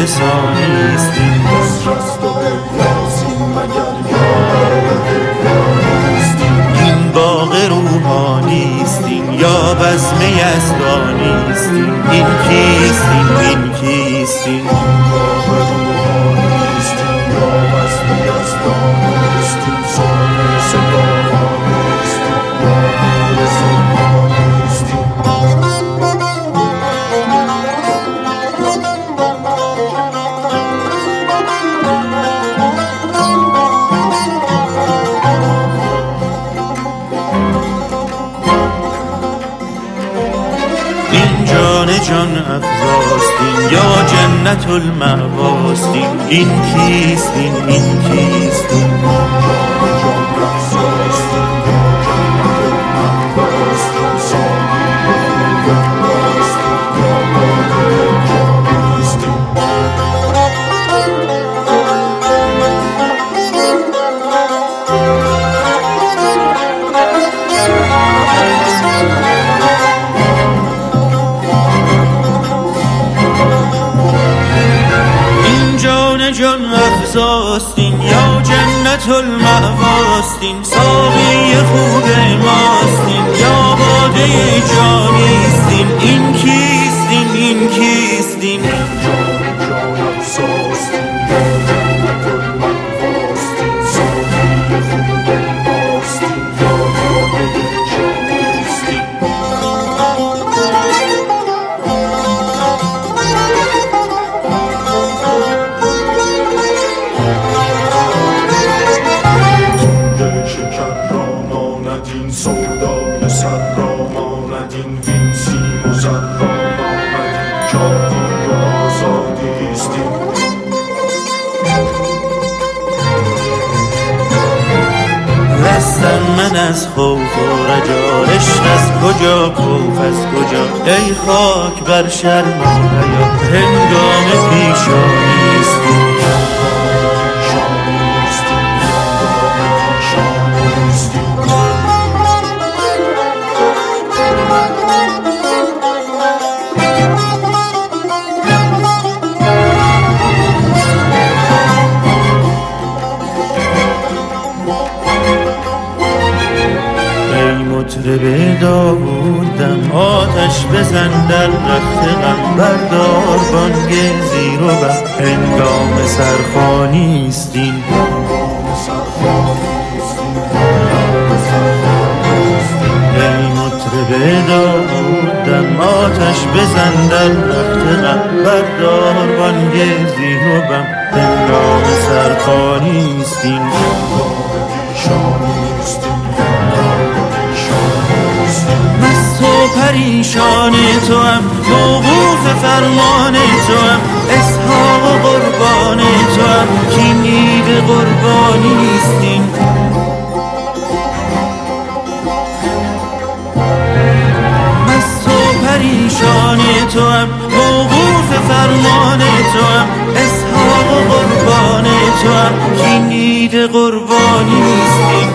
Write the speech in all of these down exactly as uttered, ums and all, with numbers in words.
نیستیم بسرست و دلوازیم مگر یا برد دلوا نیستیم این باغ روحانیستیم یا بزم یزدانیستیم این کیستیم این کیستیم این باغ روحانیستیم یا بزم یزدانیستیم سانه سدانیستیم یا نور زندانیستیم جان افزاستیم یا جنت المعواستیم این کیستیم این کیستیم جان افزاستیم یا جنت المعواستیم سامی مهرگواستیم یا مادر جانیستیم زاستین یا جنت المعواستین ساقی خوب ماستین یا باده جانیستین این کیستین این کیستین جان جان افزاستین یا جنت المعواستین ساقی خوب ماستین یا باده جانیستین من از خوف و رجا عشق از کجا خوف از کجا ای خاک بر شرم و حیا هنگام پیشانیستیم به داوودم آتش بزن در رختم بردار بانگ زیر و بر هنگام سرخانیستیم هنگام سرخانیستیم ای مطرب داوودم آتش بزن در رختم بردار بانگ زیر و بر هنگام سرخانیستیم هنگام پیشانیستیم مست و پریشان تو هم موقوف فرمان تو هم اسحاق و قربان تو هم کی نید قربانیستیم مست و پریشان تو هم موقوف فرمان تو هم اسحاق و قربان تو هم کی نید قربانیستیم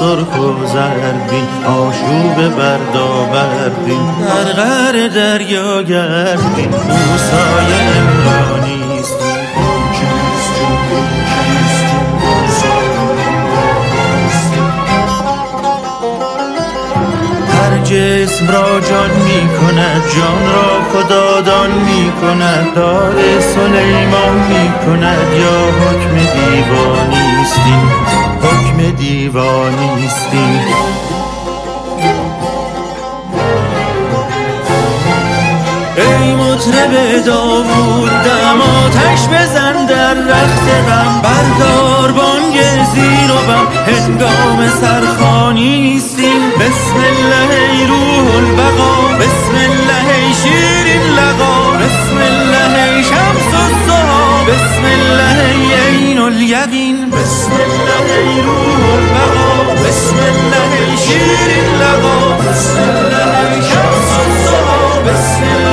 سرخ و زربین آشوب بردابردین در غر دریا گردین موسای امرانیستیم هر جسم را جان می کند جان را خدادان می کند دار سلیمان می کند یا حکم دیوانیستیم حکم دیوانیستیم ای مطرب داوودم آتش بزن در رختم بردار بانگ زیر و بم هنگام سرخانیستیم بسم الله ای روح البقا بسم الله ای شیرین لقا بسم الله ای شمس الضحی بسم الله ای عین الیقین بسم الله ای روح البقا بسم الله شیرین لبا، بسم الله شمس الضحا، بسم الله.